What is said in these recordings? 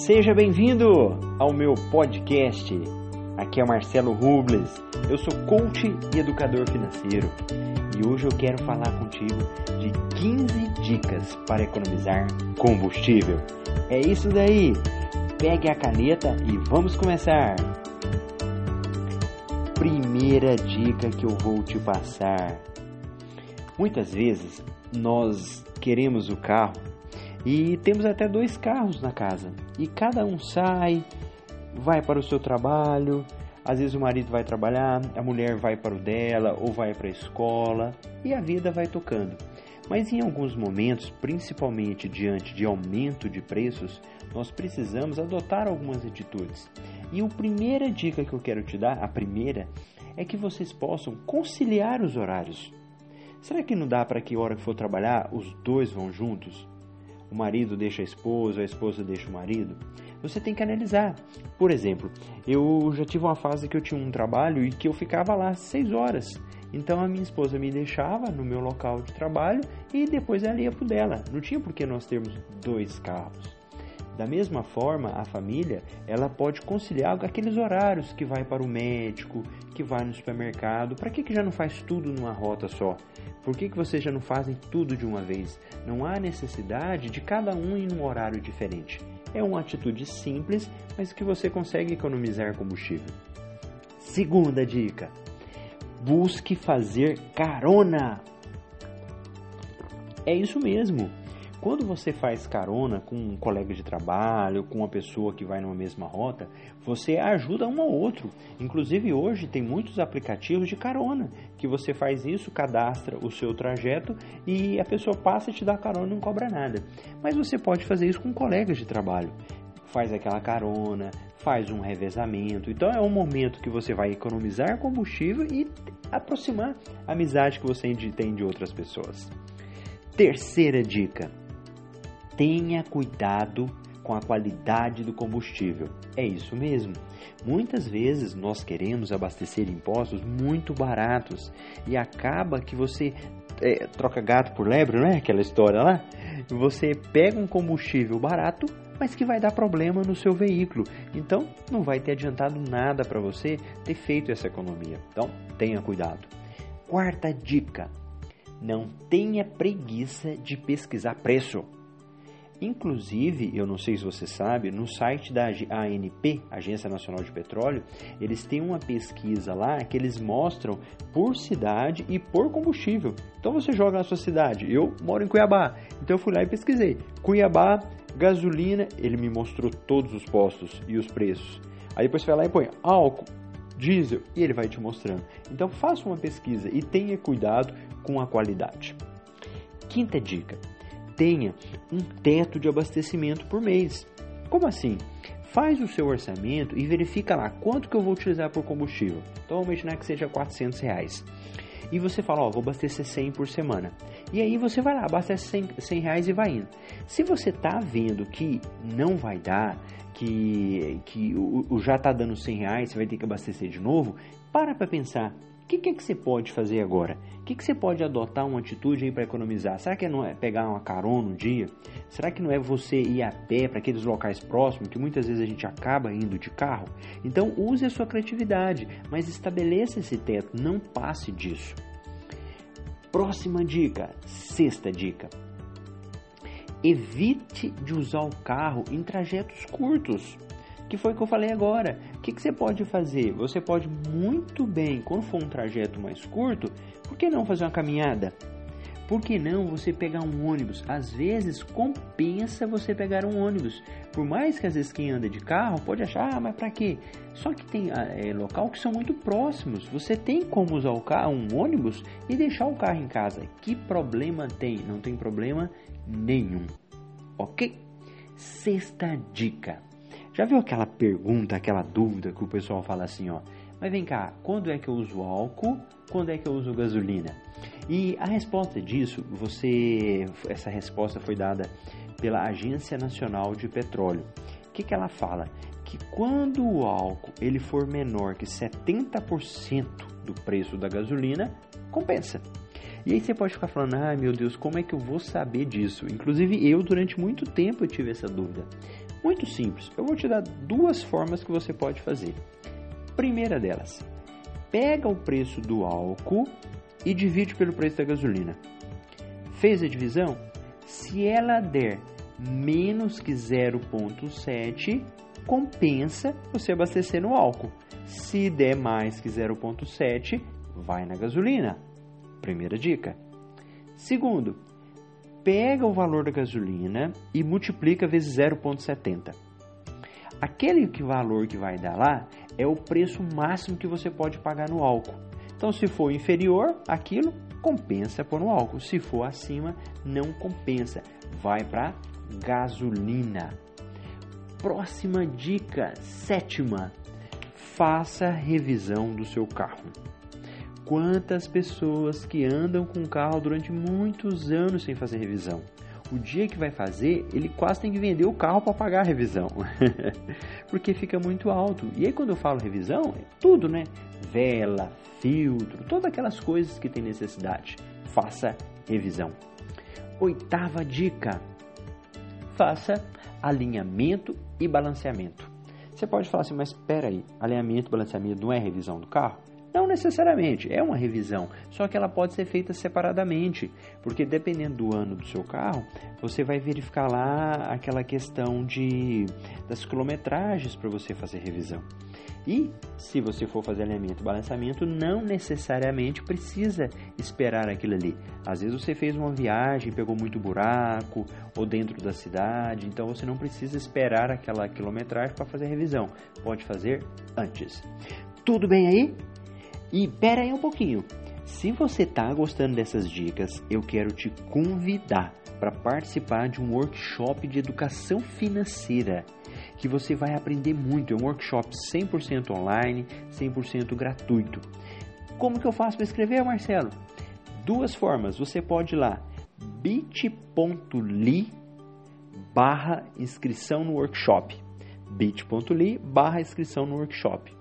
Seja bem-vindo ao meu podcast. Aqui é o Marcelo Rubles, eu sou coach e educador financeiro e hoje eu quero falar contigo de 15 dicas para economizar combustível. É isso daí, pegue a caneta e vamos começar! Primeira dica que eu vou te passar. Muitas vezes nós queremos o carro e temos até 2 carros na casa e cada um sai, vai para o seu trabalho, às vezes o marido vai trabalhar, a mulher vai para o dela ou vai para a escola e a vida vai tocando. Mas em alguns momentos, principalmente diante de aumento de preços, nós precisamos adotar algumas atitudes. E a primeira dica que eu quero te dar, a primeira, é que vocês possam conciliar os horários. Será que não dá para que a hora que for trabalhar, os 2 vão juntos? O marido deixa a esposa, a esposa deixa o marido? Você tem que analisar. Por exemplo, eu já tive uma fase que eu tinha um trabalho e que eu ficava lá 6 horas. Então a minha esposa me deixava no meu local de trabalho e depois ela ia pro dela. Não tinha por que nós termos 2 carros. Da mesma forma, a família, ela pode conciliar aqueles horários que vai para o médico, que vai no supermercado. Para que já não faz tudo numa rota só? Por que vocês já não fazem tudo de uma vez? Não há necessidade de cada um em um horário diferente. É uma atitude simples, mas que você consegue economizar combustível. Segunda dica: busque fazer carona. É isso mesmo. Quando você faz carona com um colega de trabalho, com uma pessoa que vai numa mesma rota, você ajuda um ao outro. Inclusive hoje tem muitos aplicativos de carona, que você faz isso, cadastra o seu trajeto e a pessoa passa a te dar carona e não cobra nada. Mas você pode fazer isso com colegas de trabalho. Faz aquela carona, faz um revezamento. Então é um momento que você vai economizar combustível e aproximar a amizade que você tem de outras pessoas. Terceira dica: tenha cuidado com a qualidade do combustível. É isso mesmo. Muitas vezes nós queremos abastecer em postos muito baratos e acaba que você troca gato por lebre, não é aquela história lá? Você pega um combustível barato, mas que vai dar problema no seu veículo. Então, não vai ter adiantado nada para você ter feito essa economia. Então, tenha cuidado. Quarta dica: não tenha preguiça de pesquisar preço. Inclusive, eu não sei se você sabe, no site da ANP, Agência Nacional de Petróleo, eles têm uma pesquisa lá que eles mostram por cidade e por combustível. Então você joga na sua cidade. Eu moro em Cuiabá, então eu fui lá e pesquisei. Cuiabá, gasolina, ele me mostrou todos os postos e os preços. Aí depois você vai lá e põe álcool, diesel, e ele vai te mostrando. Então faça uma pesquisa e tenha cuidado com a qualidade. Quinta dica: tenha um teto de abastecimento por mês. Como assim? Faz o seu orçamento e verifica lá quanto que eu vou utilizar por combustível. Então vamos imaginar que seja R$400. E você fala, vou abastecer 100 por semana. E aí você vai lá, abastece 100 reais e vai indo. Se você está vendo que não vai dar, que já está dando 100 reais, você vai ter que abastecer de novo, para pensar. O que é que você pode fazer agora? O que você pode adotar uma atitude aí para economizar? Será que não é pegar uma carona um dia? Será que não é você ir a pé para aqueles locais próximos que muitas vezes a gente acaba indo de carro? Então use a sua criatividade, mas estabeleça esse teto, não passe disso. Próxima dica, sexta dica: evite de usar o carro em trajetos curtos. Que foi o que eu falei agora. O que você pode fazer? Você pode muito bem, quando for um trajeto mais curto, por que não fazer uma caminhada? Por que não você pegar um ônibus? Às vezes compensa você pegar um ônibus. Por mais que às vezes quem anda de carro pode achar, mas para quê? Só que tem local que são muito próximos. Você tem como usar o carro, um ônibus e deixar o carro em casa. Que problema tem? Não tem problema nenhum. Ok? Sexta dica. Já viu aquela pergunta, aquela dúvida que o pessoal fala assim, mas vem cá, quando é que eu uso álcool, quando é que eu uso gasolina? E a resposta disso, essa resposta foi dada pela Agência Nacional de Petróleo. O que ela fala? Que quando o álcool ele for menor que 70% do preço da gasolina, compensa. E aí você pode ficar falando, meu Deus, como é que eu vou saber disso? Inclusive eu, durante muito tempo, eu tive essa dúvida. Muito simples, eu vou te dar duas formas que você pode fazer. Primeira delas, pega o preço do álcool e divide pelo preço da gasolina. Fez a divisão? Se ela der menos que 0,7, compensa você abastecer no álcool. Se der mais que 0,7, vai na gasolina. Primeira dica. Segundo, pega o valor da gasolina e multiplica vezes 0,70. Aquele valor que vai dar lá é o preço máximo que você pode pagar no álcool. Então, se for inferior àquilo, compensa pôr no álcool. Se for acima, não compensa. Vai para gasolina. Próxima dica, sétima. Faça revisão do seu carro. Quantas pessoas que andam com o carro durante muitos anos sem fazer revisão? O dia que vai fazer, ele quase tem que vender o carro para pagar a revisão, porque fica muito alto. E aí, quando eu falo revisão, é tudo, né? Vela, filtro, todas aquelas coisas que tem necessidade. Faça revisão. Oitava dica, faça alinhamento e balanceamento. Você pode falar assim, mas espera aí, alinhamento e balanceamento não é revisão do carro? Não necessariamente, é uma revisão, só que ela pode ser feita separadamente, porque dependendo do ano do seu carro, você vai verificar lá aquela questão das quilometragens para você fazer revisão. E se você for fazer alinhamento e balanceamento, não necessariamente precisa esperar aquilo ali. Às vezes você fez uma viagem, pegou muito buraco, ou dentro da cidade, então você não precisa esperar aquela quilometragem para fazer a revisão. Pode fazer antes. Tudo bem aí? E pera aí um pouquinho, se você está gostando dessas dicas, eu quero te convidar para participar de um workshop de educação financeira, que você vai aprender muito, é um workshop 100% online, 100% gratuito. Como que eu faço para escrever, Marcelo? Duas formas, você pode ir lá, bit.ly/inscrição no workshop, bit.ly/inscrição no workshop.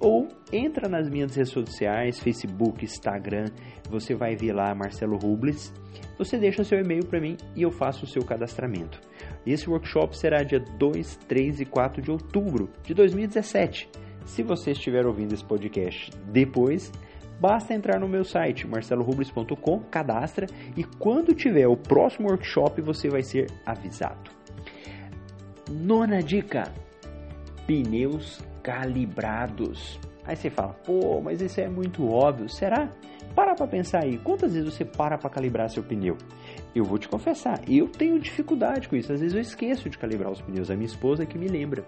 Ou entra nas minhas redes sociais, Facebook, Instagram, você vai ver lá Marcelo Rubles, você deixa seu e-mail para mim e eu faço o seu cadastramento. Esse workshop será dia 2, 3 e 4 de outubro de 2017. Se você estiver ouvindo esse podcast depois, basta entrar no meu site, marcelorubles.com, cadastra e quando tiver o próximo workshop você vai ser avisado. Nona dica, pneus calibrados. Aí você fala, pô, mas isso é muito óbvio, será? Para pra pensar aí, quantas vezes você para pra calibrar seu pneu? Eu vou te confessar, eu tenho dificuldade com isso, às vezes eu esqueço de calibrar os pneus, a minha esposa que me lembra.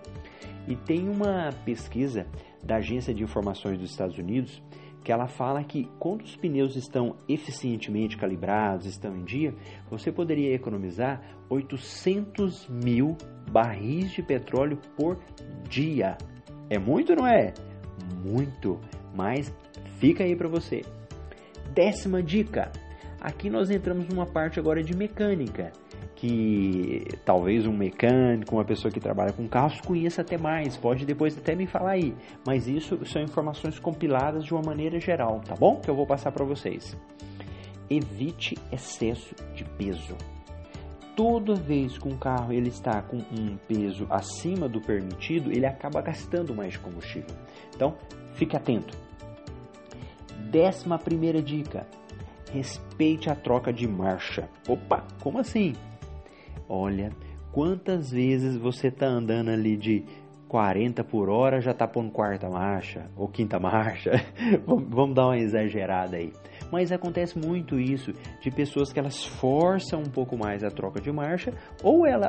E tem uma pesquisa da Agência de Informações dos Estados Unidos, que ela fala que quando os pneus estão eficientemente calibrados, estão em dia, você poderia economizar 800 mil barris de petróleo por dia. É muito, não é? Muito, mas fica aí para você. Décima dica. Aqui nós entramos numa parte agora de mecânica, que talvez um mecânico, uma pessoa que trabalha com carros conheça até mais, pode depois até me falar aí, mas isso são informações compiladas de uma maneira geral, tá bom? Que eu vou passar para vocês. Evite excesso de peso. Toda vez que um carro ele está com um peso acima do permitido, ele acaba gastando mais de combustível. Então, fique atento. 11ª dica. Respeite a troca de marcha. Opa, como assim? Olha, quantas vezes você está andando ali de 40 por hora, já está pondo 4ª marcha ou 5ª marcha. Vamos dar uma exagerada aí. Mas acontece muito isso, de pessoas que elas forçam um pouco mais a troca de marcha, ou ela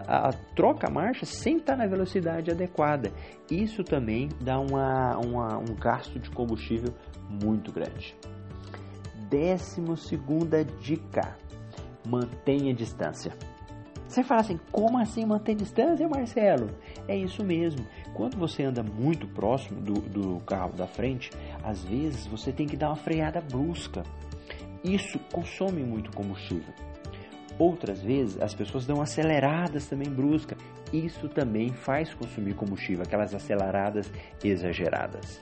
troca a marcha sem estar na velocidade adequada. Isso também dá um gasto de combustível muito grande. 12ª dica, mantenha distância. Você fala assim, como assim manter distância, Marcelo? É isso mesmo. Quando você anda muito próximo do carro da frente, às vezes você tem que dar uma freada brusca. Isso consome muito combustível. Outras vezes, as pessoas dão aceleradas também brusca. Isso também faz consumir combustível, aquelas aceleradas exageradas.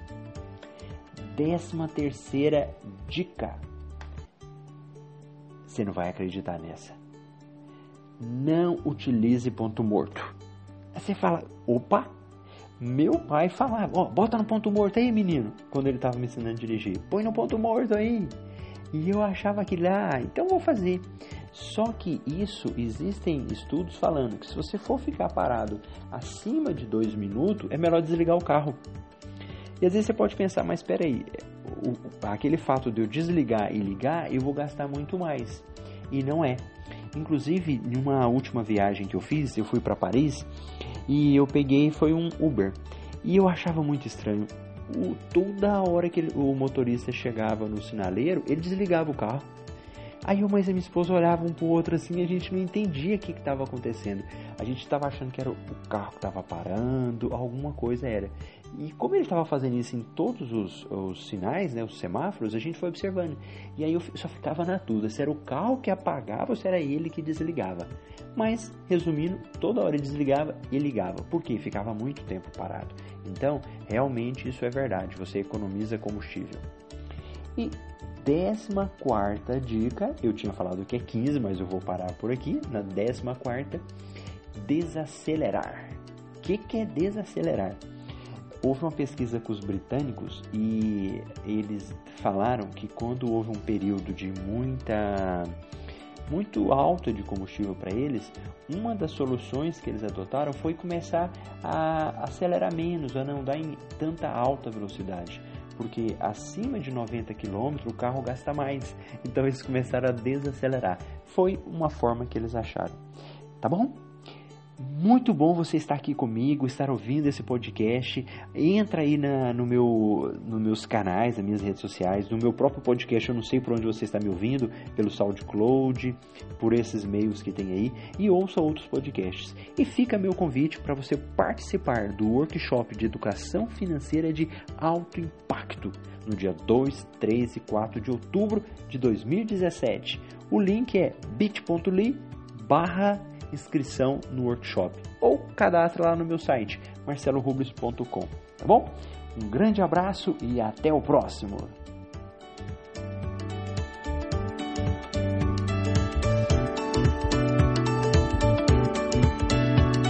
13ª dica. Você não vai acreditar nessa. Não utilize ponto morto. Aí você fala, opa, meu pai falava, ó, bota no ponto morto aí, menino, quando ele tava me ensinando a dirigir, põe no ponto morto aí. E eu achava que lá, então vou fazer. Só que isso, existem estudos falando que se você for ficar parado acima de 2 minutos, é melhor desligar o carro. E às vezes você pode pensar, mas espera aí, aquele fato de eu desligar e ligar, eu vou gastar muito mais. E não é. Inclusive, numa última viagem que eu fiz, eu fui para Paris e eu peguei, foi um Uber. E eu achava muito estranho. Toda hora que o motorista chegava no sinaleiro, ele desligava o carro. Aí eu e minha esposa olhavam um pro outro assim, e a gente não entendia o que estava acontecendo. A gente estava achando que era o carro que estava parando, alguma coisa era. E como ele estava fazendo isso em todos os sinais, né, os semáforos, a gente foi observando. E aí eu só ficava na dúvida, se era o carro que apagava ou se era ele que desligava. Mas, resumindo, toda hora ele desligava e ligava, porque ficava muito tempo parado. Então, realmente isso é verdade, você economiza combustível. E 14ª dica, eu tinha falado que é 15, mas eu vou parar por aqui, na 14ª, desacelerar. O que é desacelerar? Houve uma pesquisa com os britânicos e eles falaram que quando houve um período de muito alta de combustível para eles, uma das soluções que eles adotaram foi começar a acelerar menos, a não dar em tanta alta velocidade, porque acima de 90 km o carro gasta mais, então eles começaram a desacelerar. Foi uma forma que eles acharam, tá bom? Muito bom você estar aqui comigo, estar ouvindo esse podcast. Entra aí nos meus canais, nas minhas redes sociais, no meu próprio podcast. Eu não sei por onde você está me ouvindo, pelo SoundCloud, por esses meios que tem aí, e ouça outros podcasts. E fica meu convite para você participar do workshop de educação financeira de alto impacto, no dia 2, 3 e 4 de outubro de 2017. O link é bit.ly/inscrição no workshop ou cadastra lá no meu site marcelorubles.com, tá bom? Um grande abraço e até o próximo!